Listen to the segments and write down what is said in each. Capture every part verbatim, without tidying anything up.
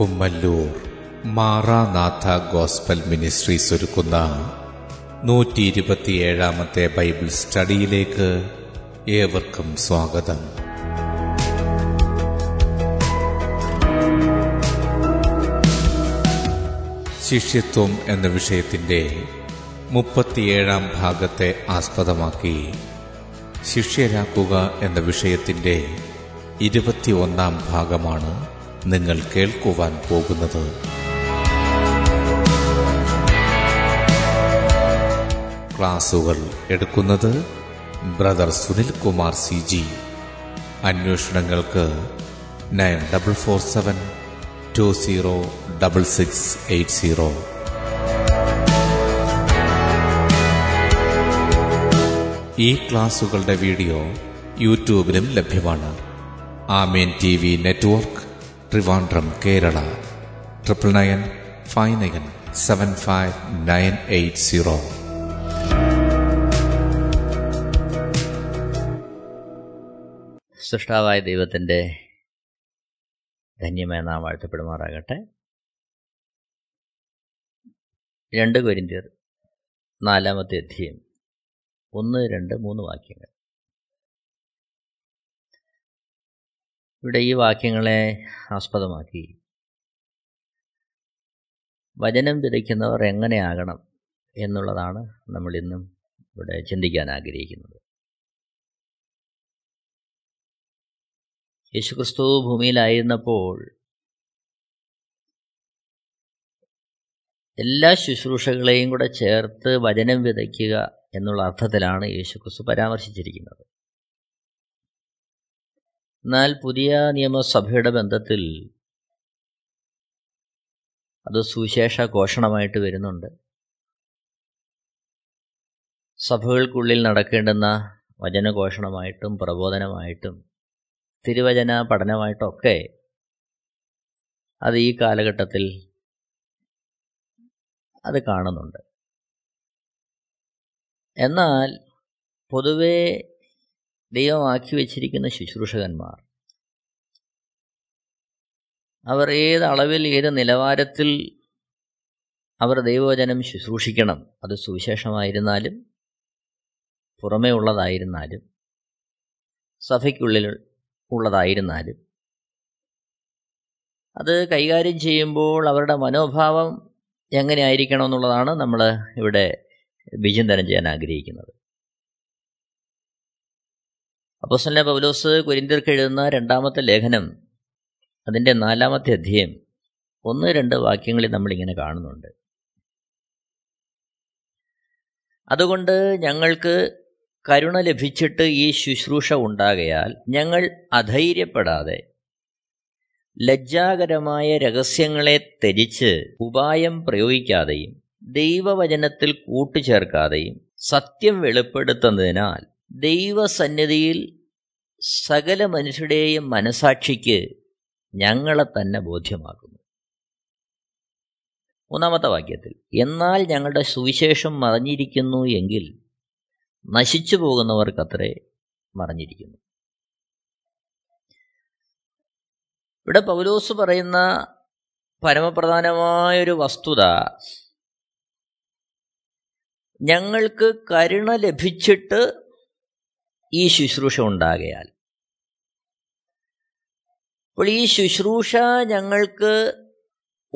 Kummallur മാരാനാഥാ gospel ministries ഒരുക്കുന്ന നൂറ്റി ഇരുപത്തിയേഴാമത്തെ ബൈബിൾ സ്റ്റഡിയിലേക്ക് ഏവർക്കും സ്വാഗതം. ശിഷ്യത്വം എന്ന വിഷയത്തിൻ്റെ മുപ്പത്തിയേഴാം ഭാഗത്തെ ആസ്പദമാക്കി ശിഷ്യരാക്കുക എന്ന വിഷയത്തിൻ്റെ ഇരുപത്തി ഒന്നാം ഭാഗമാണ് നിങ്ങൾ കേൾക്കുവാൻ പോകുന്നത്. ക്ലാസുകൾ എടുക്കുന്നത് brother Sunil Kumar C G. അന്വേഷണങ്ങൾക്ക് nine double four seven two zero double six eight zero. ഈ ക്ലാസുകളുടെ വീഡിയോ യൂട്യൂബിലും ലഭ്യമാണ്. Amen T V network, Trivandrum, Kerala. Triple nine five nine seven five nine eight zero. സൃഷ്ടാവായ ദൈവത്തിൻ്റെ ധന്യമായ നാം വാഴ്ത്തപ്പെടുമാറാകട്ടെ. രണ്ട് കൊരിന്തിയർ നാലാമത്തെ അധ്യായം ഒന്ന് രണ്ട് മൂന്ന് വാക്യങ്ങൾ. ഇവിടെ ഈ വാക്യങ്ങളെ ആസ്പദമാക്കി വചനം തിരക്കുന്നവർ എങ്ങനെയാകണം എന്നുള്ളതാണ് നമ്മൾ ഇന്നും ഇവിടെ ചിന്തിക്കാൻ ആഗ്രഹിക്കുന്നത്. യേശുക്രിസ്തു ഭൂമിയിലായിരുന്നപ്പോൾ എല്ലാ ശുശ്രൂഷകളെയും കൂടെ ചേർത്ത് വചനം വിതയ്ക്കുക എന്നുള്ള അർത്ഥത്തിലാണ് യേശുക്രിസ്തു പരാമർശിച്ചിരിക്കുന്നത്. എന്നാൽ പുതിയ നിയമസഭയുടെ ബന്ധത്തിൽ അത് സുവിശേഷ ഘോഷണമായിട്ട് വരുന്നുണ്ട്. സഭകൾക്കുള്ളിൽ നടക്കേണ്ടുന്ന വചനഘോഷണമായിട്ടും പ്രബോധനമായിട്ടും തിരുവചന പഠനമായിട്ടൊക്കെ അത് ഈ കാലഘട്ടത്തിൽ അത് കാണുന്നുണ്ട്. എന്നാൽ പൊതുവേ ദൈവമാക്കി വച്ചിരിക്കുന്ന ശുശ്രൂഷകന്മാർ അവർ ഏത് അളവിൽ ഏത് നിലവാരത്തിൽ അവർ ദൈവവചനം ശുശ്രൂഷിക്കണം, അത് സുവിശേഷമായിരുന്നാലും പുറമേ ഉള്ളതായിരുന്നാലും സഭയ്ക്കുള്ളിൽ ഉള്ളതായിരുന്നാലും അത് കൈകാര്യം ചെയ്യുമ്പോൾ അവരുടെ മനോഭാവം എങ്ങനെയായിരിക്കണം എന്നുള്ളതാണ് നമ്മൾ ഇവിടെ വിചിന്തനം ചെയ്യാൻ ആഗ്രഹിക്കുന്നത്. അപ്പോസ്തലനായ പൗലോസ് കൊരിന്ത്യർക്ക് എഴുതുന്ന രണ്ടാമത്തെ ലേഖനം അതിൻ്റെ നാലാമത്തെ അധ്യായം ഒന്ന് രണ്ട് വാക്യങ്ങളിൽ നമ്മളിങ്ങനെ കാണുന്നുണ്ട്. അതുകൊണ്ട് ഞങ്ങൾക്ക് കരുണ ലഭിച്ചിട്ട് ഈ ശുശ്രൂഷ ഉണ്ടാകയാൽ ഞങ്ങൾ അധൈര്യപ്പെടാതെ ലജ്ജാകരമായ രഹസ്യങ്ങളെ ത്യജിച്ച് ഉപായം പ്രയോഗിക്കാതെയും ദൈവവചനത്തിൽ കൂട്ടുചേർക്കാതെയും സത്യം വെളിപ്പെടുത്തുന്നതിനാൽ ദൈവസന്നിധിയിൽ സകല മനുഷ്യരുടെയും മനസാക്ഷിക്ക് ഞങ്ങളെ തന്നെ ബോധ്യമാക്കുന്നു. മൂന്നാമത്തെ വാക്യത്തിൽ എന്നാൽ ഞങ്ങളുടെ സുവിശേഷം മറഞ്ഞിരിക്കുന്നു എങ്കിൽ നശിച്ചു പോകുന്നവർക്കത്രേ മറഞ്ഞിരിക്കുന്നു. ഇവിടെ പൗലോസ് പറയുന്ന പരമപ്രധാനമായൊരു വസ്തുത ഞങ്ങൾക്ക് കരുണ ലഭിച്ചിട്ട് ഈ ശുശ്രൂഷ ഉണ്ടാകയാൽ. അപ്പോൾ ഈ ശുശ്രൂഷ ഞങ്ങൾക്ക്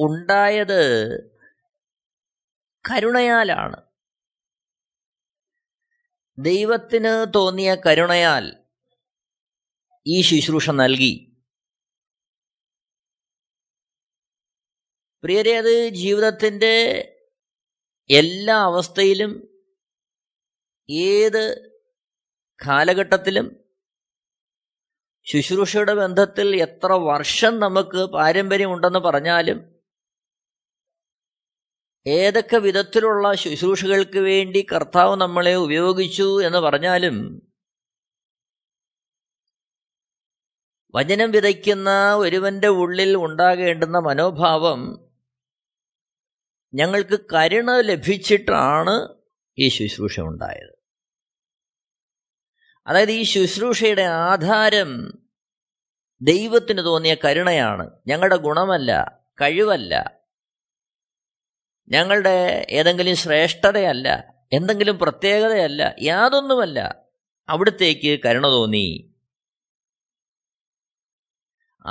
ഉണ്ടായത് കരുണയാലാണ്. ദൈവത്തിന് തോന്നിയ കരുണയാൽ ഈ ശുശ്രൂഷ നൽകി. പ്രിയരെ, അത് ജീവിതത്തിൻ്റെ എല്ലാ അവസ്ഥയിലും ഏത് കാലഘട്ടത്തിലും ശുശ്രൂഷയുടെ ബന്ധത്തിൽ എത്ര വർഷം നമുക്ക് പാരമ്പര്യമുണ്ടെന്ന് പറഞ്ഞാലും ഏതൊക്കെ വിധത്തിലുള്ള ശുശ്രൂഷകൾക്ക് വേണ്ടി കർത്താവ് നമ്മളെ ഉപയോഗിച്ചു എന്ന് പറഞ്ഞാലും വചനം വിതയ്ക്കുന്ന ഒരുവന്റെ ഉള്ളിൽ ഉണ്ടാകേണ്ടുന്ന മനോഭാവം ഞങ്ങൾക്ക് കരുണ ലഭിച്ചിട്ടാണ് ഈ ശുശ്രൂഷ ഉണ്ടായത്. അതായത് ഈ ശുശ്രൂഷയുടെ ആധാരം ദൈവത്തിന് തോന്നിയ കരുണയാണ്, ഞങ്ങളുടെ ഗുണമല്ല, കഴിവല്ല, ഞങ്ങളുടെ ഏതെങ്കിലും ശ്രേഷ്ഠതയല്ല, എന്തെങ്കിലും പ്രത്യേകതയല്ല, യാതൊന്നുമല്ല. അവിടത്തേക്ക് കരുണ തോന്നി.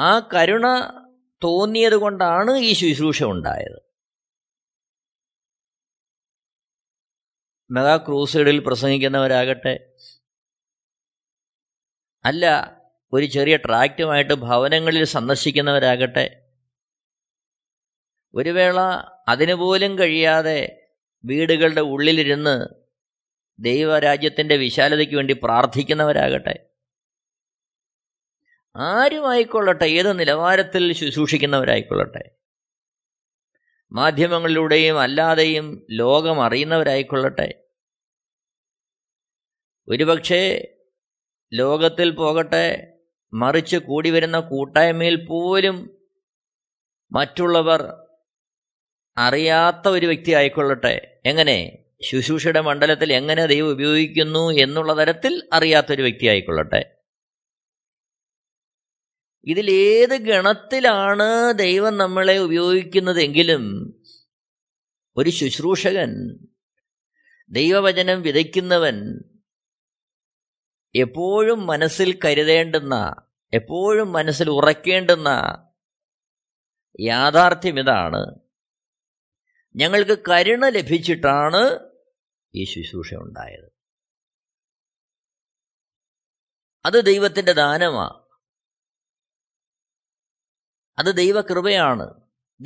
ആ കരുണ തോന്നിയത് കൊണ്ടാണ് ഈ ശുശ്രൂഷ ഉണ്ടായത്. മെഗാ ക്രൂസൈഡിൽ പ്രസംഗിക്കുന്നവരാകട്ടെ, അല്ല ഒരു ചെറിയ ട്രാക്റ്റുമായിട്ട് ഭവനങ്ങളിൽ സന്ദർശിക്കുന്നവരാകട്ടെ, ഒരു വേള അതിനുപോലും കഴിയാതെ വീടുകളുടെ ഉള്ളിലിരുന്ന് ദൈവരാജ്യത്തിൻ്റെ വിശാലതയ്ക്ക് വേണ്ടി പ്രാർത്ഥിക്കുന്നവരാകട്ടെ, ആരുമായിക്കൊള്ളട്ടെ, ഏത് നിലവാരത്തിൽ ശുശ്രൂഷിക്കുന്നവരായിക്കൊള്ളട്ടെ, മാധ്യമങ്ങളിലൂടെയും അല്ലാതെയും ലോകം അറിയുന്നവരായിക്കൊള്ളട്ടെ, ഒരുപക്ഷെ ലോകത്തിൽ പോകട്ടെ, മറിച്ച് കൂടി വരുന്ന കൂട്ടായ്മയിൽ പോലും മറ്റുള്ളവർ അറിയാത്ത ഒരു വ്യക്തി ആയിക്കൊള്ളട്ടെ. എങ്ങനെ ശുശ്രൂഷയുടെ മണ്ഡലത്തിൽ എങ്ങനെ ദൈവം ഉപയോഗിക്കുന്നു എന്നുള്ള തരത്തിൽ അറിയാത്തൊരു വ്യക്തി ആയിക്കൊള്ളട്ടെ. ഇതിലേത് ഗണത്തിലാണ് ദൈവം നമ്മളെ ഉപയോഗിക്കുന്നതെങ്കിലും ഒരു ശുശ്രൂഷകൻ, ദൈവവചനം വിതയ്ക്കുന്നവൻ എപ്പോഴും മനസ്സിൽ കരുതേണ്ടുന്ന, എപ്പോഴും മനസ്സിൽ ഉറക്കേണ്ടുന്ന യാഥാർത്ഥ്യം ഇതാണ്: ഞങ്ങൾക്ക് കരുണ ലഭിച്ചിട്ടാണ് ഈ ശുശ്രൂഷ ഉണ്ടായത്. അത് ദൈവത്തിൻ്റെ ദാനമാണ്, അത് ദൈവകൃപയാണ്,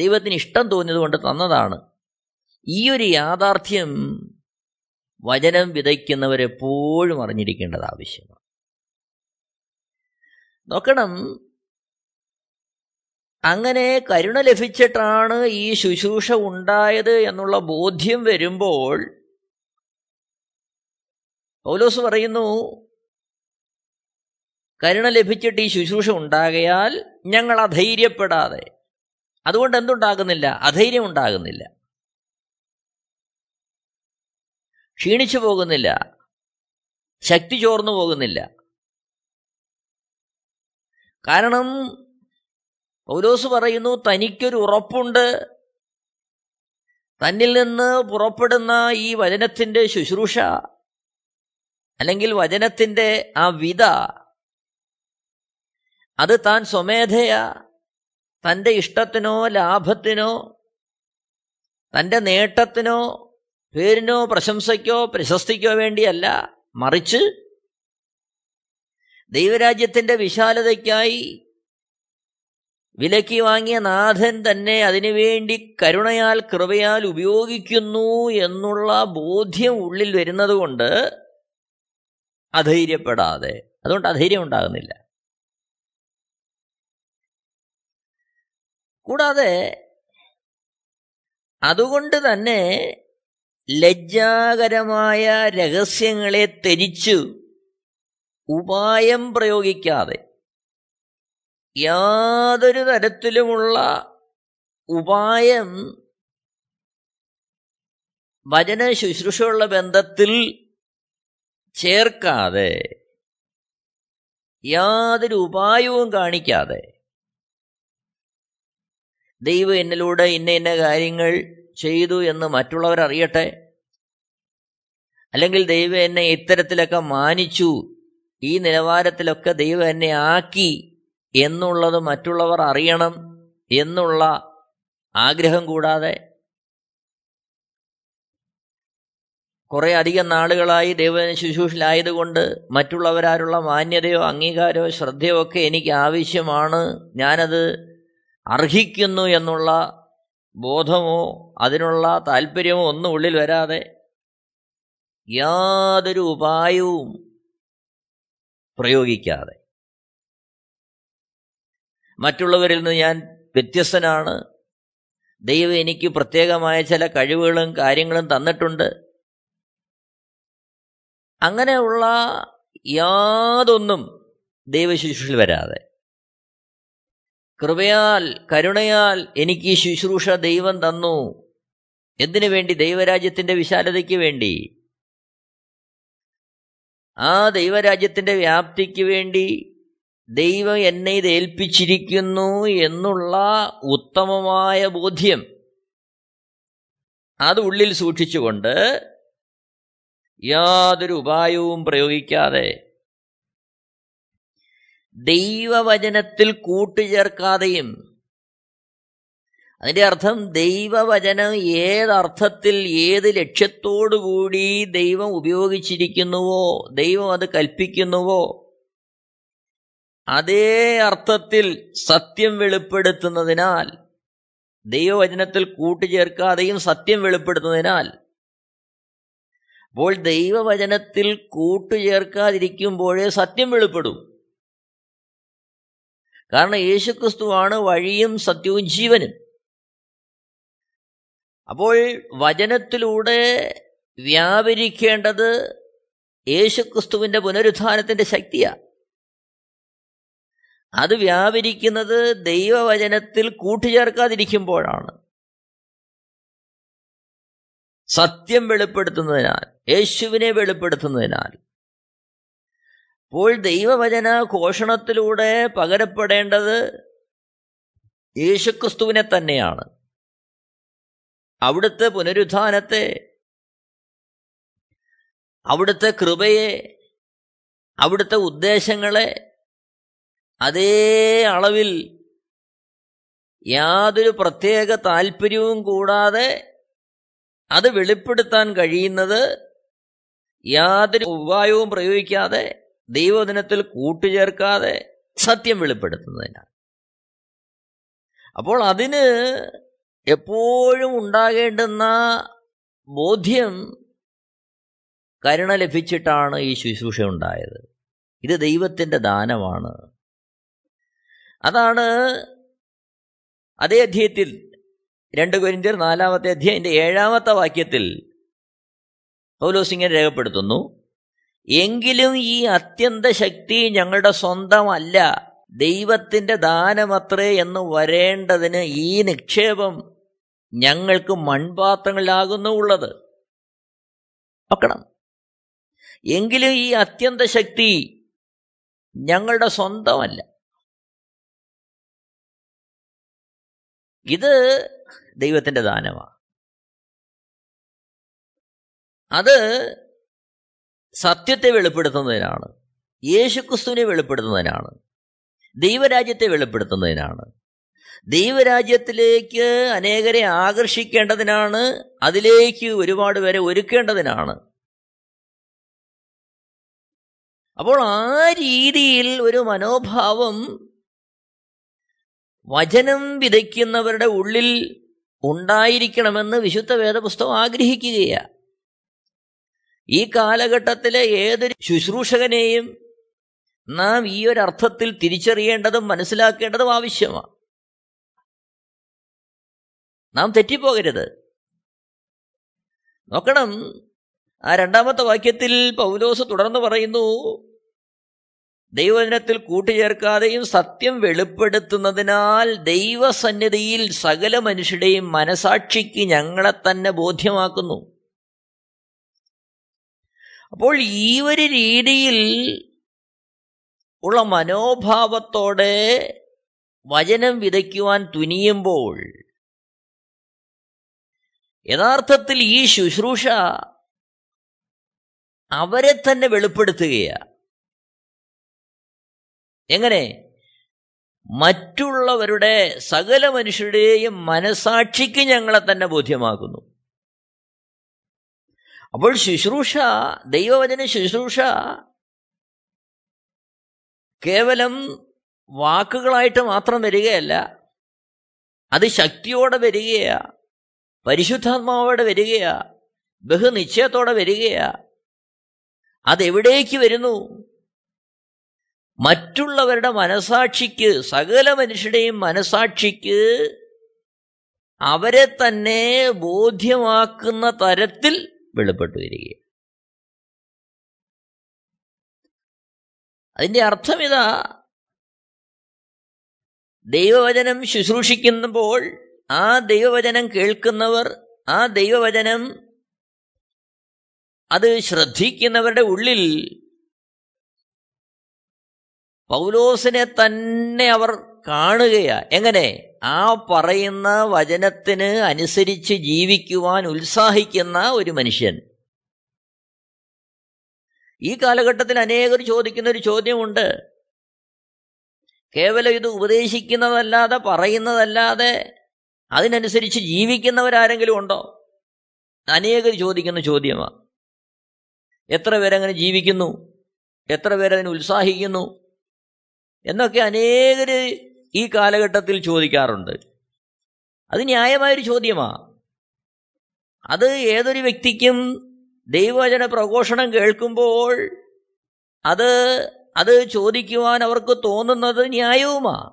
ദൈവത്തിന് ഇഷ്ടം തോന്നിയതുകൊണ്ട് തന്നതാണ്. ഈ ഒരു യാഥാർത്ഥ്യം വചനം വിതയ്ക്കുന്നവരെപ്പോഴും അറിഞ്ഞിരിക്കേണ്ടത് ആവശ്യമാണ്. നോക്കണം, അങ്ങനെ കരുണ ലഭിച്ചിട്ടാണ് ഈ ശുശ്രൂഷ ഉണ്ടായത് എന്നുള്ള ബോധ്യം വരുമ്പോൾ പൗലോസ് പറയുന്നു, കരുണ ലഭിച്ചിട്ട് ഈ ശുശ്രൂഷ ഉണ്ടാകയാൽ ഞങ്ങൾ അധൈര്യപ്പെടാതെ, അതുകൊണ്ട് എന്തുണ്ടാകുന്നില്ല, അധൈര്യം ഉണ്ടാകുന്നില്ല, ക്ഷീണിച്ചു പോകുന്നില്ല, ശക്തി ചോർന്നു പോകുന്നില്ല. കാരണം പൗലോസ് പറയുന്നു, തനിക്കൊരു ഉറപ്പുണ്ട്, തന്നിൽ നിന്ന് പുറപ്പെടുന്ന ഈ വചനത്തിൻ്റെ ശുശ്രൂഷ അല്ലെങ്കിൽ വചനത്തിൻ്റെ ആ വിത, അത് താൻ സ്വമേധയാ തൻ്റെ ഇഷ്ടത്തിനോ ലാഭത്തിനോ തൻ്റെ നേട്ടത്തിനോ പേരിനോ പ്രശംസയ്ക്കോ പ്രശസ്തിക്കോ വേണ്ടിയല്ല, മറിച്ച് ദൈവരാജ്യത്തിൻ്റെ വിശാലതയ്ക്കായി വിലക്കി വാങ്ങിയ നാഥൻ തന്നെ അതിനുവേണ്ടി കരുണയാൽ കൃപയാൽ ഉപയോഗിക്കുന്നു എന്നുള്ള ബോധ്യം ഉള്ളിൽ വരുന്നത് കൊണ്ട് അധൈര്യപ്പെടാതെ, അതുകൊണ്ട് അധൈര്യം ഉണ്ടാകുന്നില്ല. കൂടാതെ അതുകൊണ്ട് തന്നെ ലജ്ജാകരമായ രഹസ്യങ്ങളെ ത്യജിച്ചു ഉപായം പ്രയോഗിക്കാതെ, യാതൊരു തരത്തിലുമുള്ള ഉപായം വചന ശുശ്രൂഷയുള്ള ബന്ധത്തിൽ ചേർക്കാതെ, യാതൊരു ഉപായവും കാണിക്കാതെ, ദൈവം എന്നിലൂടെ ഇന്ന ഇന്ന കാര്യങ്ങൾ ചെയ്തു എന്ന് മറ്റുള്ളവരറിയട്ടെ, അല്ലെങ്കിൽ ദൈവം എന്നെ ഇത്തരത്തിലൊക്കെ മാനിച്ചു, ഈ നിലവാരത്തിലൊക്കെ ദൈവം എന്നെ ആക്കി എന്നുള്ളത് മറ്റുള്ളവർ അറിയണം എന്നുള്ള ആഗ്രഹം കൂടാതെ, കുറേ അധികം നാളുകളായി ദൈവ ശുശ്രൂഷയിലായതുകൊണ്ട് മറ്റുള്ളവരാലുള്ള മാന്യതയോ അംഗീകാരമോ ശ്രദ്ധയോ ഒക്കെ എനിക്ക് ആവശ്യമാണ്, ഞാനത് അർഹിക്കുന്നു എന്നുള്ള ബോധമോ അതിനുള്ള താല്പര്യമോ ഒന്നും ഉള്ളിൽ വരാതെ യാതൊരു ഉപായവും പ്രയോഗിക്കാതെ, മറ്റുള്ളവരിൽ നിന്ന് ഞാൻ വ്യത്യസ്തനാണ്, ദൈവം എനിക്ക് പ്രത്യേകമായ ചില കഴിവുകളും കാര്യങ്ങളും തന്നിട്ടുണ്ട്, അങ്ങനെയുള്ള യാതൊന്നും ദൈവശുശ്രൂഷയിൽ വരാതെ, കൃപയാൽ കരുണയാൽ എനിക്ക് ഈ ശുശ്രൂഷ ദൈവം തന്നു, എന്തിനു വേണ്ടി, ദൈവരാജ്യത്തിൻ്റെ വിശാലതയ്ക്ക് വേണ്ടി, ആ ദൈവരാജ്യത്തിൻ്റെ വ്യാപ്തിക്ക് വേണ്ടി ദൈവം എന്നെ ഇത് ഏൽപ്പിച്ചിരിക്കുന്നു എന്നുള്ള ഉത്തമമായ ബോധ്യം അത് ഉള്ളിൽ സൂക്ഷിച്ചുകൊണ്ട് യാതൊരു ഉപായവും പ്രയോഗിക്കാതെ ദൈവവചനത്തിൽ കൂട്ടുചേർക്കാതെയും, അതിൻ്റെ അർത്ഥം ദൈവവചനം ഏതർത്ഥത്തിൽ ഏത് ലക്ഷ്യത്തോടുകൂടി ദൈവം ഉപയോഗിച്ചിരിക്കുന്നുവോ, ദൈവം അത് കൽപ്പിക്കുന്നുവോ അതേ അർത്ഥത്തിൽ സത്യം വെളിപ്പെടുത്തുന്നതിനാൽ, ദൈവവചനത്തിൽ കൂട്ടുചേർക്കാതെയും സത്യം വെളിപ്പെടുത്തുന്നതിനാൽ, അപ്പോൾ ദൈവവചനത്തിൽ കൂട്ടുചേർക്കാതിരിക്കുമ്പോഴേ സത്യം വെളിപ്പെടും. കാരണം യേശുക്രിസ്തുവാണ് വഴിയും സത്യവും ജീവനും. അപ്പോൾ വചനത്തിലൂടെ വ്യാപരിക്കേണ്ടത് യേശുക്രിസ്തുവിൻ്റെ പുനരുത്ഥാനത്തിൻ്റെ ശക്തിയാണ്. അത് വ്യാപരിക്കുന്നത് ദൈവവചനത്തിൽ കൂട്ടുചേർക്കാതിരിക്കുമ്പോഴാണ്, സത്യം വെളിപ്പെടുത്തുന്നതിനാൽ, യേശുവിനെ വെളിപ്പെടുത്തുന്നതിനാൽ. അപ്പോൾ ദൈവവചന ഘോഷണത്തിലൂടെ പകരപ്പെടേണ്ടത് യേശുക്രിസ്തുവിനെ തന്നെയാണ്, അവിടുത്തെ പുനരുത്ഥാനത്തെ, അവിടുത്തെ കൃപയെ, അവിടുത്തെ ഉദ്ദേശങ്ങളെ അതേ അളവിൽ യാതൊരു പ്രത്യേക താൽപ്പര്യവും കൂടാതെ അത് വെളിപ്പെടുത്താൻ കഴിയുന്നത് യാതൊരു ഉപായവും പ്രയോഗിക്കാതെ ദൈവദിനത്തിൽ കൂട്ടുചേർക്കാതെ സത്യം വെളിപ്പെടുത്തുന്നതിനാണ്. അപ്പോൾ അതിന് എപ്പോഴും ഉണ്ടാകേണ്ടുന്ന ബോധ്യം, കരുണ ലഭിച്ചിട്ടാണ് ഈ ശുശ്രൂഷ ഉണ്ടായത്, ഇത് ദൈവത്തിൻ്റെ ദാനമാണ്. അതാണ് അതേ അധ്യായത്തിൽ രണ്ട് കൊരിന്തിയർ നാലാമത്തെ അധ്യായത്തിൻ്റെ ഏഴാമത്തെ വാക്യത്തിൽ പൗലോസ് ഇങ്ങനെ രേഖപ്പെടുത്തുന്നു: എങ്കിലും ഈ അത്യന്ത ശക്തി ഞങ്ങളുടെ സ്വന്തമല്ല, ദൈവത്തിൻ്റെ ദാനമത്രേ എന്ന് വരേണ്ടതിന് ഈ നിക്ഷേപം ഞങ്ങൾക്ക് മൺപാത്രങ്ങളിലാകുന്നുള്ളത്. നോക്കണം, എങ്കിലും ഈ അത്യന്ത ശക്തി ഞങ്ങളുടെ സ്വന്തമല്ല. ഇത് ദൈവത്തിൻ്റെ ദാനമാണ്. അത് സത്യത്തെ വെളിപ്പെടുത്തുന്നതിനാണ്, യേശുക്രിസ്തുവിനെ വെളിപ്പെടുത്തുന്നതിനാണ്, ദൈവരാജ്യത്തെ വെളിപ്പെടുത്തുന്നതിനാണ്, ദൈവരാജ്യത്തിലേക്ക് അനേകരെ ആകർഷിക്കേണ്ടതിനാണ്, അതിലേക്ക് ഒരുപാട് പേരെ ഒരുക്കേണ്ടതിനാണ്. അപ്പോൾ ആ രീതിയിൽ ഒരു മനോഭാവം വചനം വിതയ്ക്കുന്നവരുടെ ഉള്ളിൽ ഉണ്ടായിരിക്കണമെന്ന് വിശുദ്ധ വേദപുസ്തകം ആഗ്രഹിക്കുകയാണ്. ഈ കാലഘട്ടത്തിലെ ഏതൊരു ശുശ്രൂഷകനെയും നാം ഈ ഒരർത്ഥത്തിൽ തിരിച്ചറിയേണ്ടതും മനസ്സിലാക്കേണ്ടതും ആവശ്യമാണ്. നാം തെറ്റിപ്പോകരുത്. നോക്കണം, ആ രണ്ടാമത്തെ വാക്യത്തിൽ പൗലോസ് തുടർന്ന് പറയുന്നു: ദൈവവചനത്തിൽ കൂട്ടുചേർക്കാതെയും സത്യം വെളിപ്പെടുത്തുന്നതിനാൽ ദൈവസന്നിധിയിൽ സകല മനുഷ്യരുടെയും മനസാക്ഷിക്ക് ഞങ്ങളെ തന്നെ ബോധ്യമാക്കുന്നു. അപ്പോൾ ഈ ഒരു രീതിയിൽ ഉള്ള മനോഭാവത്തോടെ വചനം വിതയ്ക്കുവാൻ തുനിയുമ്പോൾ യഥാർത്ഥത്തിൽ ഈ ശുശ്രൂഷ അവരെ തന്നെ വെളിപ്പെടുത്തുകയാണ്. എങ്ങനെ? മറ്റുള്ളവരുടെ, സകല മനുഷ്യരുടെയും മനസാക്ഷിക്ക് ഞങ്ങളെ തന്നെ ബോധ്യമാക്കുന്നു. അപ്പോൾ ശുശ്രൂഷ, ദൈവവചന ശുശ്രൂഷ കേവലം വാക്കുകളായിട്ട് മാത്രം വരികയല്ല, അത് ശക്തിയോടെ വരികയാ, പരിശുദ്ധാത്മാവോടെ വരികയാ, ബഹുനിശ്ചയത്തോടെ വരികയാ. അതെവിടേക്ക് വരുന്നു? മറ്റുള്ളവരുടെ മനസാക്ഷിക്ക്, സകല മനുഷ്യരുടെയും മനസാക്ഷിക്ക് അവരെ തന്നെ ബോധ്യമാക്കുന്ന തരത്തിൽ വെളിപ്പെട്ടു വരിക. അതിൻ്റെ അർത്ഥം ഇതാ: ദൈവവചനം ശുശ്രൂഷിക്കുമ്പോൾ ആ ദൈവവചനം കേൾക്കുന്നവർ, ആ ദൈവവചനം അത് ശ്രദ്ധിക്കുന്നവരുടെ ഉള്ളിൽ പൗലോസിനെ തന്നെ അവർ കാണുകയാ. എങ്ങനെ? ആ പറയുന്ന വചനത്തിന് അനുസരിച്ച് ജീവിക്കുവാൻ ഉത്സാഹിക്കുന്ന ഒരു മനുഷ്യൻ. ഈ കാലഘട്ടത്തിൽ അനേകർ ചോദിക്കുന്ന ഒരു ചോദ്യമുണ്ട്. കേവലം ഇത് ഉപദേശിക്കുന്നതല്ലാതെ പറയുന്നതല്ലാതെ അതിനനുസരിച്ച് ജീവിക്കുന്നവരാരെങ്കിലും ഉണ്ടോ? അനേകർ ചോദിക്കുന്ന ചോദ്യമാണ്. എത്ര പേരങ്ങനെ ജീവിക്കുന്നു? എത്ര പേരതിന് ഉത്സാഹിക്കുന്നു? എന്നൊക്കെ അനേകർ ഈ കാലഘട്ടത്തിൽ ചോദിക്കാറുണ്ട്. അത് ന്യായമായൊരു ചോദ്യമാണ്. അത് ഏതൊരു വ്യക്തിക്കും ദൈവവചന പ്രഘോഷണം കേൾക്കുമ്പോൾ അത് അത് ചോദിക്കുവാൻ അവർക്ക് തോന്നുന്നത് ന്യായവുമാണ്.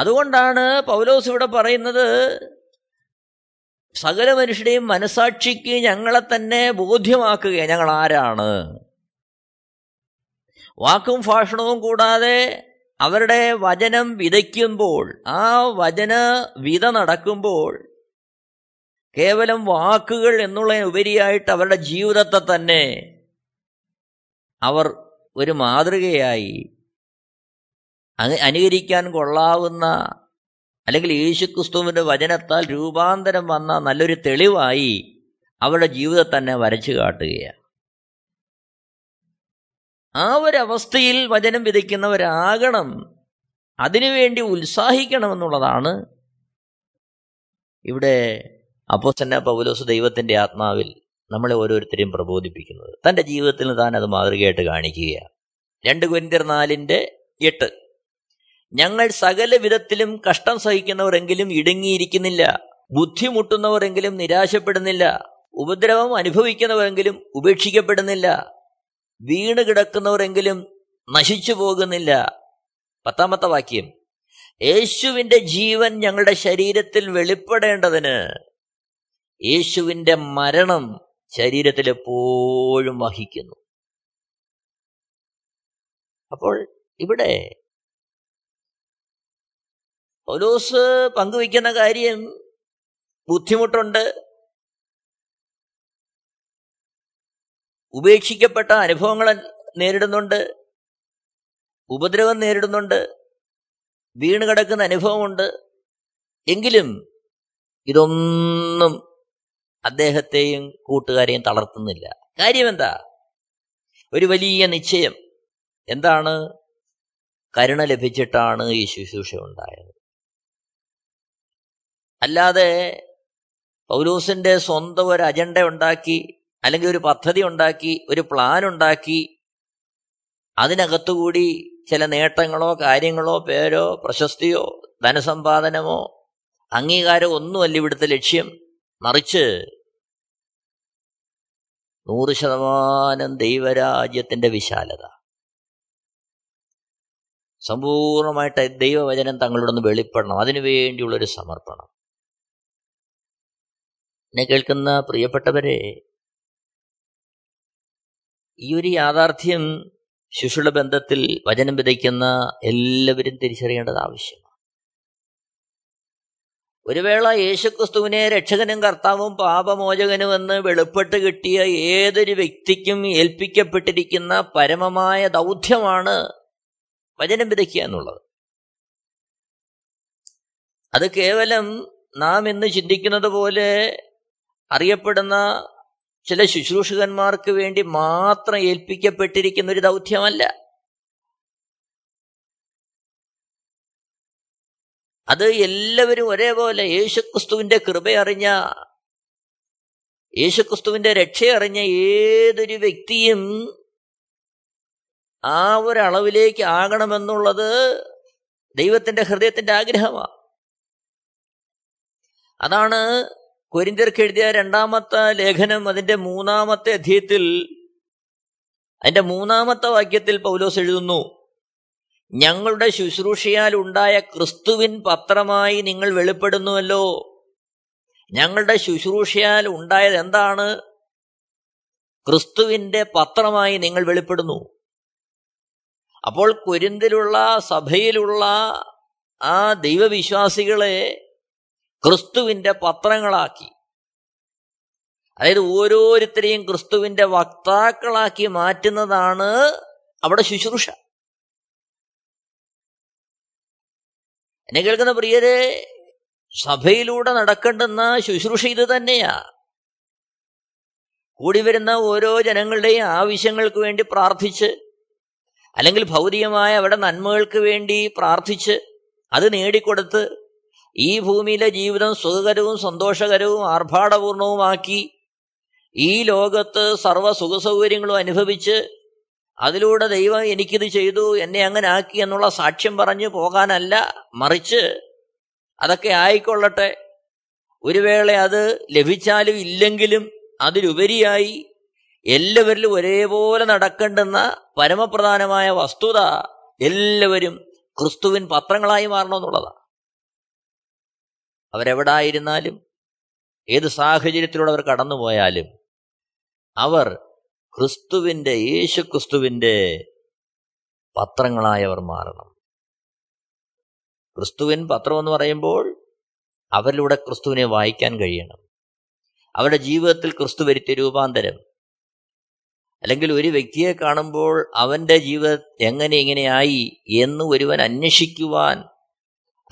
അതുകൊണ്ടാണ് പൗലോസ് ഇവിടെ പറയുന്നത്, സകല മനുഷ്യരെയും മനസാക്ഷിക്ക് ഞങ്ങളെ തന്നെ ബോധ്യമാക്കുക, ഞങ്ങൾ ആരാണ്. വാക്കും ഭാഷണവും കൂടാതെ അവരുടെ വചനം വിതയ്ക്കുമ്പോൾ, ആ വചന വിത നടക്കുമ്പോൾ, കേവലം വാക്കുകൾ എന്നുള്ളതിനുപരിയായിട്ട് അവരുടെ ജീവിതത്തെ തന്നെ അവർ ഒരു മാതൃകയായി അനുകരിക്കാൻ കൊള്ളാവുന്ന, അല്ലെങ്കിൽ യേശുക്രിസ്തുവിൻ്റെ വചനത്താൽ രൂപാന്തരം വന്ന നല്ലൊരു തെളിവായി അവരുടെ ജീവിതം തന്നെ വരച്ചു കാട്ടുകയാണ്. ആ ഒരവസ്ഥയിൽ വചനം വിതയ്ക്കുന്നവരാകണം, അതിനുവേണ്ടി ഉത്സാഹിക്കണമെന്നുള്ളതാണ് ഇവിടെ അപ്പോസ്തലനായ പൗലോസ് ദൈവത്തിൻ്റെ ആത്മാവിൽ നമ്മളെ ഓരോരുത്തരെയും പ്രബോധിപ്പിക്കുന്നത്. തൻ്റെ ജീവിതത്തിൽ താൻ അത് മാതൃകയായിട്ട് കാണിക്കുകയാണ്. രണ്ട് കൊരിന്തിയർ നാലിൻ്റെ എട്ട്, ഞങ്ങൾ സകല വിധത്തിലും കഷ്ടം സഹിക്കുന്നവരെങ്കിലും ഇടുങ്ങിയിരിക്കുന്നില്ല, ബുദ്ധിമുട്ടുന്നവരെങ്കിലും നിരാശപ്പെടുന്നില്ല, ഉപദ്രവം അനുഭവിക്കുന്നവരെങ്കിലും ഉപേക്ഷിക്കപ്പെടുന്നില്ല, വീണ് കിടക്കുന്നവരെങ്കിലും നശിച്ചു പോകുന്നില്ല. പത്താമത്തെ വാക്യം, യേശുവിൻ്റെ ജീവൻ ഞങ്ങളുടെ ശരീരത്തിൽ വെളിപ്പെടേണ്ടതിന് യേശുവിൻ്റെ മരണം ശരീരത്തിൽ എപ്പോഴും വഹിക്കുന്നു. അപ്പോൾ ഇവിടെ പൗലോസ് പങ്കുവയ്ക്കുന്ന കാര്യം, ബുദ്ധിമുട്ടുണ്ട്, ഉപേക്ഷിക്കപ്പെട്ട അനുഭവങ്ങൾ നേരിടുന്നുണ്ട്, ഉപദ്രവം നേരിടുന്നുണ്ട്, വീണ് കിടക്കുന്ന അനുഭവമുണ്ട്. എങ്കിലും ഇതൊന്നും അദ്ദേഹത്തെയും കൂട്ടുകാരെയും തളർത്തുന്നില്ല. കാര്യം എന്താ? ഒരു വലിയ നിശ്ചയം. എന്താണ്? കരുണ ലഭിച്ചിട്ടാണ് ഈ ശുശ്രൂഷ ഉണ്ടായത്. അല്ലാതെ പൗലോസിൻ്റെ സ്വന്തം ഒരു അജണ്ട ഉണ്ടാക്കി, അല്ലെങ്കിൽ ഒരു പദ്ധതി ഉണ്ടാക്കി, ഒരു പ്ലാൻ ഉണ്ടാക്കി, അതിനകത്തുകൂടി ചില നേട്ടങ്ങളോ കാര്യങ്ങളോ പേരോ പ്രശസ്തിയോ ധനസമ്പാദനമോ അംഗീകാരമോ ഒന്നുമല്ല ഇവിടുത്തെ ലക്ഷ്യം. മറിച്ച് നൂറ് ശതമാനം ദൈവരാജ്യത്തിൻ്റെ വിശാലത, സമ്പൂർണമായിട്ട് ദൈവവചനം തങ്ങളുടെ ഒന്ന് വെളിപ്പെടണം, അതിനുവേണ്ടിയുള്ളൊരു സമർപ്പണം. എന്നെ കേൾക്കുന്ന പ്രിയപ്പെട്ടവരെ, ഈ ഒരു യാഥാർത്ഥ്യം ശിശുള ബന്ധത്തിൽ വചനം വിതയ്ക്കുന്ന എല്ലാവരും തിരിച്ചറിയേണ്ടത് ആവശ്യമാണ്. ഒരു വേള യേശുക്രിസ്തുവിനെ രക്ഷകനും കർത്താവും പാപമോചകനുമെന്ന് വെളിപ്പെട്ട് കിട്ടിയ ഏതൊരു വ്യക്തിക്കും ഏൽപ്പിക്കപ്പെട്ടിരിക്കുന്ന പരമമായ ദൗത്യമാണ് വചനം വിതയ്ക്കുക എന്നുള്ളത്. അത് കേവലം നാം ഇന്ന് ചിന്തിക്കുന്നത് പോലെ അറിയപ്പെടുന്ന ചില ശുശ്രൂഷകന്മാർക്ക് വേണ്ടി മാത്രം ഏൽപ്പിക്കപ്പെട്ടിരിക്കുന്ന ഒരു ദൗത്യമല്ല. അത് എല്ലാവരും ഒരേപോലെ യേശുക്രിസ്തുവിൻ്റെ കൃപയറിഞ്ഞ, യേശുക്രിസ്തുവിൻ്റെ രക്ഷയറിഞ്ഞ ഏതൊരു വ്യക്തിയും ആ ഒരളവിലേക്ക് ആകണമെന്നുള്ളത് ദൈവത്തിൻ്റെ ഹൃദയത്തിൻ്റെ ആഗ്രഹമാണ്. അതാണ് കൊരിന്ത്യർക്ക് എഴുതിയ രണ്ടാമത്തെ ലേഖനം അതിൻ്റെ മൂന്നാമത്തെ അധ്യായത്തിൽ, അതിൻ്റെ മൂന്നാമത്തെ വാക്യത്തിൽ പൗലോസ് എഴുതുന്നു, ഞങ്ങളുടെ ശുശ്രൂഷയാൽ ഉണ്ടായ ക്രിസ്തുവിൻ പത്രമായി നിങ്ങൾ വെളിപ്പെടുന്നുവല്ലോ. ഞങ്ങളുടെ ശുശ്രൂഷയാൽ ഉണ്ടായത് എന്താണ്? ക്രിസ്തുവിൻ്റെ പത്രമായി നിങ്ങൾ വെളിപ്പെടുന്നു. അപ്പോൾ കൊരിന്തിലുള്ള സഭയിലുള്ള ആ ദൈവവിശ്വാസികളെ ക്രിസ്തുവിൻ്റെ പത്രങ്ങളാക്കി, അതായത് ഓരോരുത്തരെയും ക്രിസ്തുവിൻ്റെ വക്താക്കളാക്കി മാറ്റുന്നതാണ് അവിടെ ശുശ്രൂഷ. എന്നെ കേൾക്കുന്ന പ്രിയരെ, സഭയിലൂടെ നടക്കേണ്ടുന്ന ശുശ്രൂഷ ഇത് തന്നെയാ. കൂടി വരുന്ന ഓരോ ജനങ്ങളുടെയും ആവശ്യങ്ങൾക്ക് വേണ്ടി പ്രാർത്ഥിച്ച്, അല്ലെങ്കിൽ ഭൗതികമായ അവരുടെ നന്മകൾക്ക് വേണ്ടി പ്രാർത്ഥിച്ച് അത് നേടിക്കൊടുത്ത്, ഈ ഭൂമിയിലെ ജീവിതം സുഖകരവും സന്തോഷകരവും ആർഭാടപൂർണവുമാക്കി ഈ ലോകത്ത് സർവ്വ സുഖസൗകര്യങ്ങളും അനുഭവിച്ച് അതിലൂടെ ദൈവം എനിക്കിത് ചെയ്തു, എന്നെ അങ്ങനെ ആക്കി എന്നുള്ള സാക്ഷ്യം പറഞ്ഞു പോകാനല്ല, മറിച്ച് അതൊക്കെ ആയിക്കൊള്ളട്ടെ, ഒരു വേള അത് ലഭിച്ചാലും ഇല്ലെങ്കിലും അതിലുപരിയായി എല്ലാവരിലും ഒരേപോലെ നടക്കേണ്ടുന്ന പരമപ്രധാനമായ വസ്തുത എല്ലാവരും ക്രിസ്തുവിൻ പത്രങ്ങളായി മാറണമെന്നുള്ളതാണ്. അവരെവിടെ ആയിരുന്നാലും ഏത് സാഹചര്യത്തിലൂടെ അവർ കടന്നുപോയാലും അവർ ക്രിസ്തുവിൻ്റെ യേശുക്രിസ്തുവിൻ്റെ പത്രങ്ങളായി അവർ മാറണം. ക്രിസ്തുവിൻ പത്രം എന്ന് പറയുമ്പോൾ അവരിലൂടെ ക്രിസ്തുവിനെ വായിക്കാൻ കഴിയണം. അവരുടെ ജീവിതത്തിൽ ക്രിസ്തു വരുത്തിയ രൂപാന്തരം, അല്ലെങ്കിൽ ഒരു വ്യക്തിയെ കാണുമ്പോൾ അവൻ്റെ ജീവിതം എങ്ങനെ ഇങ്ങനെയായി എന്ന് ഒരുവൻ അന്വേഷിക്കുവാൻ,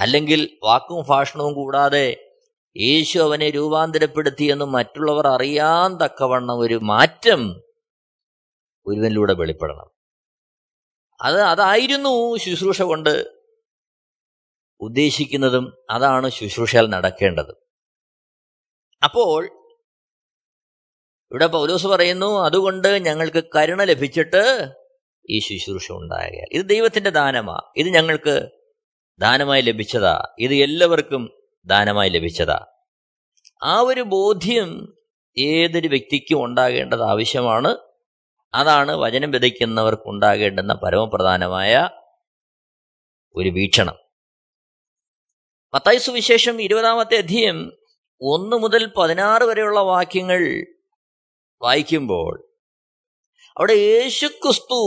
അല്ലെങ്കിൽ വാക്കും ഭാഷണവും കൂടാതെ യേശു അവനെ രൂപാന്തരപ്പെടുത്തിയെന്ന് മറ്റുള്ളവർ അറിയാൻ തക്കവണ്ണം ഒരു മാറ്റം ഒരുവനിലൂടെ വെളിപ്പെടണം. അത് അതായിരുന്നു ശുശ്രൂഷ കൊണ്ട് ഉദ്ദേശിക്കുന്നതും, അതാണ് ശുശ്രൂഷയിൽ നടക്കേണ്ടത്. അപ്പോൾ ഇവിടെ പൗലോസ് പറയുന്നു, അതുകൊണ്ട് ഞങ്ങൾക്ക് കരുണ ലഭിച്ചിട്ട് ഈ ശുശ്രൂഷ ഉണ്ടായാൽ, ഇത് ദൈവത്തിൻ്റെ ദാനമാ, ഇത് ഞങ്ങൾക്ക് ദാനമായി ലഭിച്ചതാ, ഇത് എല്ലാവർക്കും ദാനമായി ലഭിച്ചതാ. ആ ഒരു ബോധ്യം ഏതൊരു വ്യക്തിക്കും ഉണ്ടാകേണ്ടത് ആവശ്യമാണ്. അതാണ് വചനം വിതയ്ക്കുന്നവർക്ക് ഉണ്ടാകേണ്ടുന്ന പരമപ്രധാനമായ ഒരു വീക്ഷണം. മത്തായി സുവിശേഷം ഇരുപതാമത്തെ അധ്യായം ഒന്ന് മുതൽ പതിനാറ് വരെയുള്ള വാക്യങ്ങൾ വായിക്കുമ്പോൾ അവിടെ യേശുക്രിസ്തു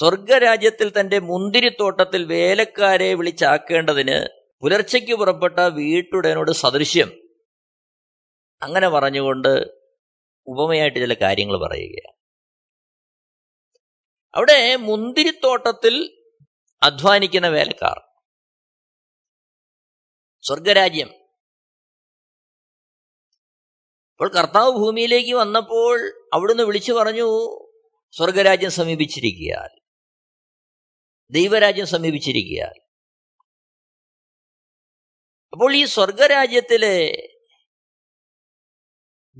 സ്വർഗരാജ്യത്തിൽ തൻ്റെ മുന്തിരിത്തോട്ടത്തിൽ വേലക്കാരെ വിളിച്ചാക്കേണ്ടതിന് പുലർച്ചയ്ക്ക് പുറപ്പെട്ട വീട്ടുടനോട് സദൃശ്യം അങ്ങനെ പറഞ്ഞുകൊണ്ട് ഉപമയായിട്ട് ചില കാര്യങ്ങൾ പറയുകയാണ്. അവിടെ മുന്തിരിത്തോട്ടത്തിൽ അധ്വാനിക്കുന്ന വേലക്കാർ, സ്വർഗരാജ്യം. അപ്പോൾ കർത്താവ് ഭൂമിയിലേക്ക് വന്നപ്പോൾ അവിടുന്ന് വിളിച്ചു പറഞ്ഞു, സ്വർഗരാജ്യം സമീപിച്ചിരിക്കുകയാൽ, ദൈവരാജ്യം സമീപിച്ചിരിക്കുകയാൽ. അപ്പോൾ ഈ സ്വർഗരാജ്യത്തിലെ,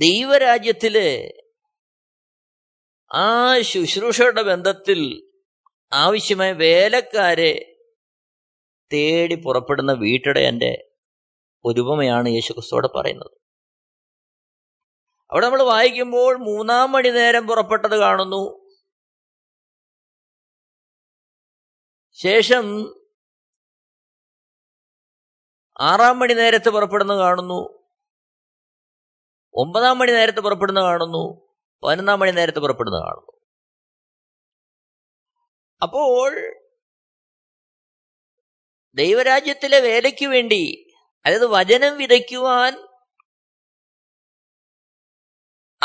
ദൈവരാജ്യത്തിലെ ആ ശുശ്രൂഷയുടെ ബന്ധത്തിൽ ആവശ്യമായ വേലക്കാരെ തേടി പുറപ്പെടുന്ന വീട്ടിടയൻ്റെ ഒരുപമയാണ് യേശുക്രിസ്തുവോട് പറയുന്നത്. അവിടെ നമ്മൾ വായിക്കുമ്പോൾ മൂന്നാം മണി നേരം പുറപ്പെട്ടത് കാണുന്നു. ശേഷം ആറാം മണി നേരത്ത് പുറപ്പെടുന്നത് കാണുന്നു, ഒമ്പതാം മണി നേരത്ത് പുറപ്പെടുന്നത് കാണുന്നു, പതിനൊന്നാം മണി നേരത്ത് പുറപ്പെടുന്നത് കാണുന്നു. അപ്പോൾ ദൈവരാജ്യത്തിലെ വേലയ്ക്ക് വേണ്ടി, അതായത് വചനം വിതയ്ക്കുവാൻ,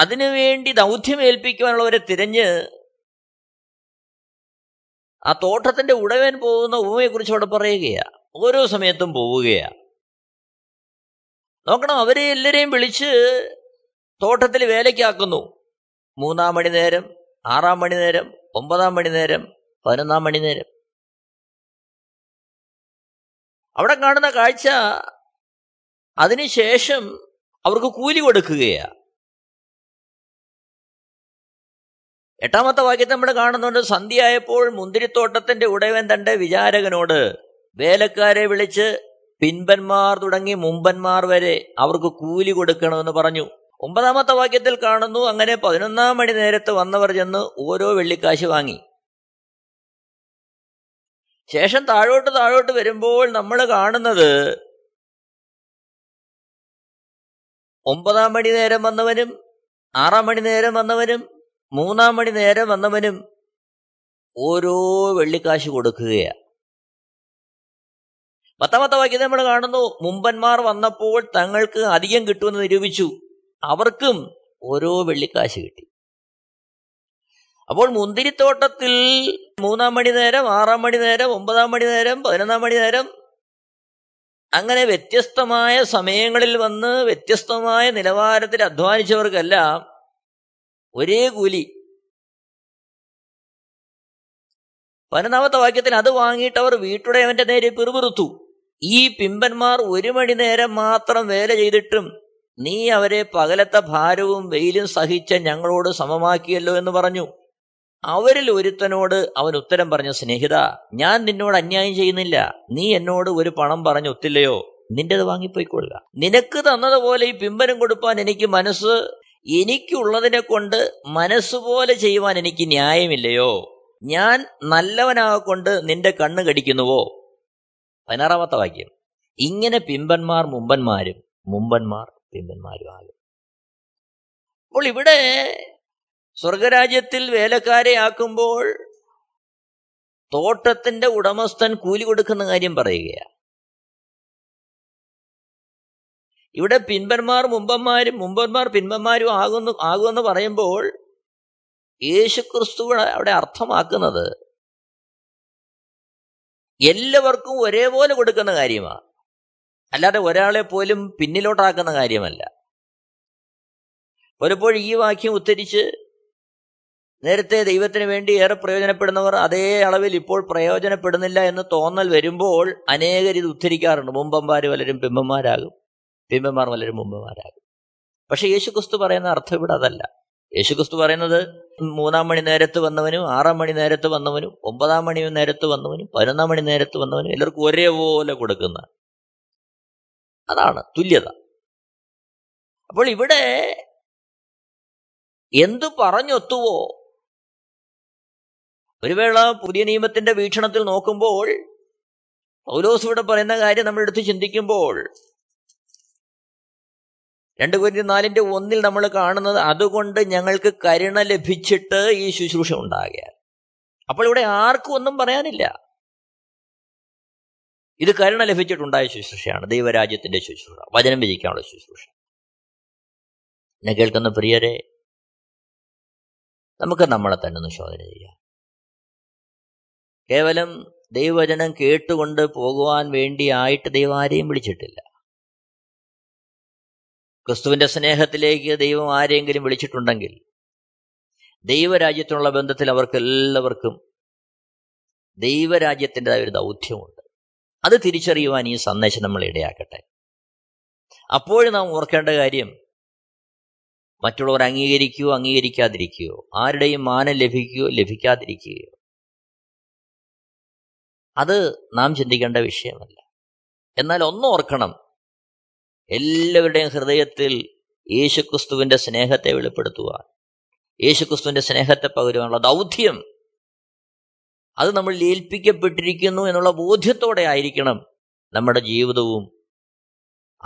അതിനുവേണ്ടി ദൗത്യമേൽപ്പിക്കുവാനുള്ളവരെ തിരഞ്ഞ് ആ തോട്ടത്തിന്റെ ഉടവൻ പോകുന്ന ഉപമയെക്കുറിച്ച് അവിടെ പറയുകയാണ്. ഓരോ സമയത്തും പോവുകയാണ്. നോക്കണം, അവരെ എല്ലാവരെയും വിളിച്ച് തോട്ടത്തിൽ വേലയ്ക്കാക്കുന്നു. മൂന്നാം മണി നേരം, ആറാം മണി നേരം, ഒമ്പതാം മണി നേരം, പതിനൊന്നാം മണി നേരം. അവിടെ കാണുന്ന കാഴ്ച, അതിനുശേഷം അവർക്ക് കൂലി കൊടുക്കുകയാണ്. എട്ടാമത്തെ വാക്യത്തെ നമ്മൾ കാണുന്നുണ്ട്, സന്ധ്യയായപ്പോൾ മുന്തിരിത്തോട്ടത്തിന്റെ ഉടയവൻ തൻ്റെ വിചാരകനോട് വേലക്കാരെ വിളിച്ച് പിൻപന്മാർ തുടങ്ങി മുമ്പന്മാർ വരെ അവർക്ക് കൂലി കൊടുക്കണമെന്ന് പറഞ്ഞു. ഒമ്പതാമത്തെ വാക്യത്തിൽ കാണുന്നു, അങ്ങനെ പതിനൊന്നാം മണി നേരത്ത് വന്നവർ ചെന്ന് ഓരോ വെള്ളിക്കാശ് വാങ്ങി. ശേഷം താഴോട്ട് താഴോട്ട് വരുമ്പോൾ നമ്മൾ കാണുന്നത് ഒമ്പതാം മണി നേരം വന്നവനും ആറാം മണി നേരം വന്നവനും മൂന്നാം മണി നേരം വന്നവനും ഓരോ വെള്ളിക്കാശ് കൊടുക്കുകയാണ്. പത്താമത്തെ വാക്യത്തെ നമ്മൾ കാണുന്നു, മുമ്പന്മാർ വന്നപ്പോൾ തങ്ങൾക്ക് അധികം കിട്ടുമെന്ന് നിരൂപിച്ചു, അവർക്കും ഓരോ വെള്ളിക്കാശ് കിട്ടി. അപ്പോൾ മുന്തിരിത്തോട്ടത്തിൽ മൂന്നാം മണി നേരം, ആറാം മണി നേരം, ഒമ്പതാം മണി നേരം, പതിനൊന്നാം മണി നേരം, അങ്ങനെ വ്യത്യസ്തമായ സമയങ്ങളിൽ വന്ന് വ്യത്യസ്തമായ നിലവാരത്തിൽ അധ്വാനിച്ചവർക്കെല്ലാം ഒരേ കൂലി. പതിനൊന്നാമത്തെ വാക്യത്തിൽ അത് വാങ്ങിയിട്ടവർ വീട്ടുടയവന്റെ നേരെ പിറുപിറുത്തു, ഈ പിമ്പന്മാർ ഒരു മണി നേരം മാത്രം വേല ചെയ്തിട്ടും നീ അവരെ പകലത്തെ ഭാരവും വെയിലും സഹിച്ച ഞങ്ങളോട് സമമാക്കിയല്ലോ എന്ന് പറഞ്ഞു. അവരിൽ ഒരുത്തനോട് അവൻ ഉത്തരം പറഞ്ഞു, സ്നേഹിത, ഞാൻ നിന്നോട് അന്യായം ചെയ്യുന്നില്ല, നീ എന്നോട് ഒരു പണം പറഞ്ഞു ഒത്തില്ലയോ, നിന്റേത് വാങ്ങിപ്പോയിക്കൊള്ളുക. നിനക്ക് തന്നതുപോലെ ഈ പിമ്പനും കൊടുപ്പാൻ എനിക്ക് മനസ്സ്, എനിക്കുള്ളതിനെ കൊണ്ട് മനസ്സുപോലെ ചെയ്യുവാൻ എനിക്ക് ന്യായമില്ലയോ, ഞാൻ നല്ലവനാകൊണ്ട് നിന്റെ കണ്ണ് കടിക്കുന്നുവോ. പതിനാറാമത്തെ വാക്യം, ഇങ്ങനെ പിമ്പന്മാർ മുമ്പന്മാരും മുമ്പന്മാർ പിമ്പന്മാരും ആകും. അപ്പോൾ ഇവിടെ സ്വർഗരാജ്യത്തിൽ വേലക്കാരെ ആക്കുമ്പോൾ തോട്ടത്തിന്റെ ഉടമസ്ഥൻ കൂലി കൊടുക്കുന്ന കാര്യം പറയുകയാണ്. ഇവിടെ പിൻപന്മാർ മുമ്പന്മാരും മുമ്പന്മാർ പിൻപന്മാരും ആകുന്നു ആകുമെന്ന് പറയുമ്പോൾ യേശുക്രിസ്തു അവിടെ അർത്ഥമാക്കുന്നത് എല്ലാവർക്കും ഒരേപോലെ കൊടുക്കുന്ന കാര്യമാണ്, അല്ലാതെ ഒരാളെ പോലും പിന്നിലോട്ടാക്കുന്ന കാര്യമല്ല. പലപ്പോഴും ഈ വാക്യം ഉദ്ധരിച്ച് നേരത്തെ ദൈവത്തിന് വേണ്ടി ഏറെ പ്രയോജനപ്പെടുന്നവർ അതേ അളവിൽ ഇപ്പോൾ പ്രയോജനപ്പെടുന്നില്ല എന്ന് തോന്നൽ വരുമ്പോൾ അനേകർ ഇത് ഉദ്ധരിക്കാറുണ്ട്. മുമ്പന്മാർ പലരും പിമ്പന്മാരാകും, പിമ്പന്മാർ പലരും മുമ്പന്മാരാകും. പക്ഷെ യേശുക്രിസ്തു പറയുന്ന അർത്ഥം ഇവിടെ അതല്ല. യേശുക്രിസ്തു പറയുന്നത് മൂന്നാം മണി നേരത്ത് വന്നവനും ആറാം മണി നേരത്ത് വന്നവനും ഒമ്പതാം മണി നേരത്ത് വന്നവനും പതിനൊന്നാം മണി നേരത്ത് വന്നവനും എല്ലാവർക്കും ഒരേപോലെ കൊടുക്കുന്ന, അതാണ് തുല്യത. അപ്പോൾ ഇവിടെ എന്തു പറഞ്ഞൊത്തുവോ, ഒരു വേള പുതിയ നിയമത്തിന്റെ വീക്ഷണത്തിൽ നോക്കുമ്പോൾ പൗലോസ് ഇവിടെ പറയുന്ന കാര്യം നമ്മൾ എടുത്ത് ചിന്തിക്കുമ്പോൾ രണ്ട് കൊരിന്തിയർ നാലിന്റെ ഒന്നിൽ നമ്മൾ കാണുന്നത്, അതുകൊണ്ട് ഞങ്ങൾക്ക് കരുണ ലഭിച്ചിട്ട് ഈ ശുശ്രൂഷ ഉണ്ടാകയാൽ. അപ്പോൾ ഇവിടെ ആർക്കും ഒന്നും പറയാനില്ല, ഇത് കരുണ ലഭിച്ചിട്ടുണ്ടായ ശുശ്രൂഷയാണ്, ദൈവരാജ്യത്തിന്റെ ശുശ്രൂഷ, വചനം വിധിക്കാനുള്ള ശുശ്രൂഷ. എന്നെ കേൾക്കുന്ന പ്രിയരെ, നമുക്ക് നമ്മളെ തന്നെ ഒന്ന് ശോധന ചെയ്യാം. കേവലം ദൈവവചനം കേട്ടുകൊണ്ട് പോകുവാൻ വേണ്ടിയായിട്ട് ദൈവം ആരെയും വിളിച്ചിട്ടില്ല. ക്രിസ്തുവിന്റെ സ്നേഹത്തിലേക്ക് ദൈവം ആരെങ്കിലും വിളിച്ചിട്ടുണ്ടെങ്കിൽ ദൈവരാജ്യത്തിനുള്ള ബന്ധത്തിൽ അവർക്കെല്ലാവർക്കും ദൈവരാജ്യത്തിൻ്റെതായ ഒരു ദൗത്യമുണ്ട്. അത് തിരിച്ചറിയുവാൻ ഈ സന്ദേശം നമ്മൾ ഇടയാക്കട്ടെ. അപ്പോഴും നാം ഓർക്കേണ്ട കാര്യം, മറ്റുള്ളവർ അംഗീകരിക്കുകയോ അംഗീകരിക്കാതിരിക്കുകയോ, ആരുടെയും മാനം ലഭിക്കുകയോ ലഭിക്കാതിരിക്കുകയോ, അത് നാം ചിന്തിക്കേണ്ട വിഷയമല്ല. എന്നാൽ ഒന്നോർക്കണം, എല്ലാവരുടെയും ഹൃദയത്തിൽ യേശുക്രിസ്തുവിൻ്റെ സ്നേഹത്തെ വെളിപ്പെടുത്തുവാൻ, യേശുക്രിസ്തുവിൻ്റെ സ്നേഹത്തെ പകരുവാനുള്ള ദൗത്യം അത് നമ്മൾ ഏൽപ്പിക്കപ്പെട്ടിരിക്കുന്നു എന്നുള്ള ബോധ്യത്തോടെ ആയിരിക്കണം നമ്മുടെ ജീവിതവും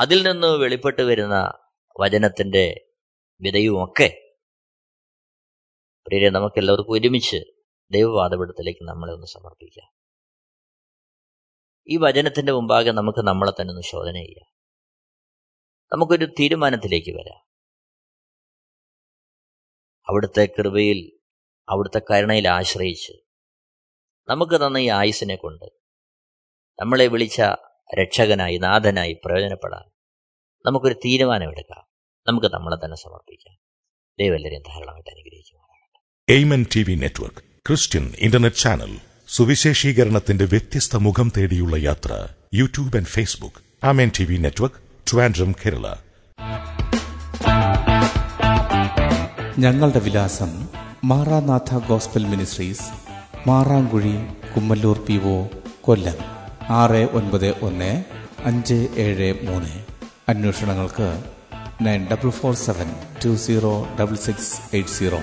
അതിൽ നിന്ന് വെളിപ്പെട്ട് വരുന്ന വചനത്തിൻ്റെ വിതയുമൊക്കെ. പ്രിയരെ, നമുക്കെല്ലാവർക്കും ഒരുമിച്ച് ദൈവവാദപീഠത്തിലേക്ക് നമ്മളെ ഒന്ന് സമർപ്പിക്കാം. ഈ വചനത്തിൻ്റെ മുമ്പാകെ നമുക്ക് നമ്മളെ തന്നെ ഒന്ന് ശോധന ചെയ്യാം. നമുക്കൊരു തീരുമാനത്തിലേക്ക് വരാം. അവിടുത്തെ കൃപയിൽ, അവിടുത്തെ കരുണയിൽ ആശ്രയിച്ച് നമുക്ക് തന്ന ഈ ആയുസിനെ കൊണ്ട് നമ്മളെ വിളിച്ച രക്ഷകനായി, നാഥനായി പ്രയോജനപ്പെടാൻ നമുക്കൊരു തീരുമാനമെടുക്കാം. നമുക്ക് നമ്മളെ തന്നെ സമർപ്പിക്കാം. ദൈവം എല്ലാവരെയും ധാരാളമായിട്ട് അനുഗ്രഹിക്കുവാനാകട്ടെ. ആമേൻ T V network Christian internet channel, സുവിശേഷീകരണത്തിന്റെ വ്യത്യസ്ത മുഖം തേടിയുള്ള യാത്ര. YouTube and Facebook. Amen T V network, Trivandrum, Kerala. ഞങ്ങളുടെ വിലാസം Maranatha gospel ministries, Maramkuzhi, Kummallur P O, Kollam ആറ് ഒൻപത് ഒന്ന് അഞ്ച് ഏഴ് മൂന്ന്. അന്വേഷണങ്ങൾക്ക് nine double four seven two zero double six eight zero.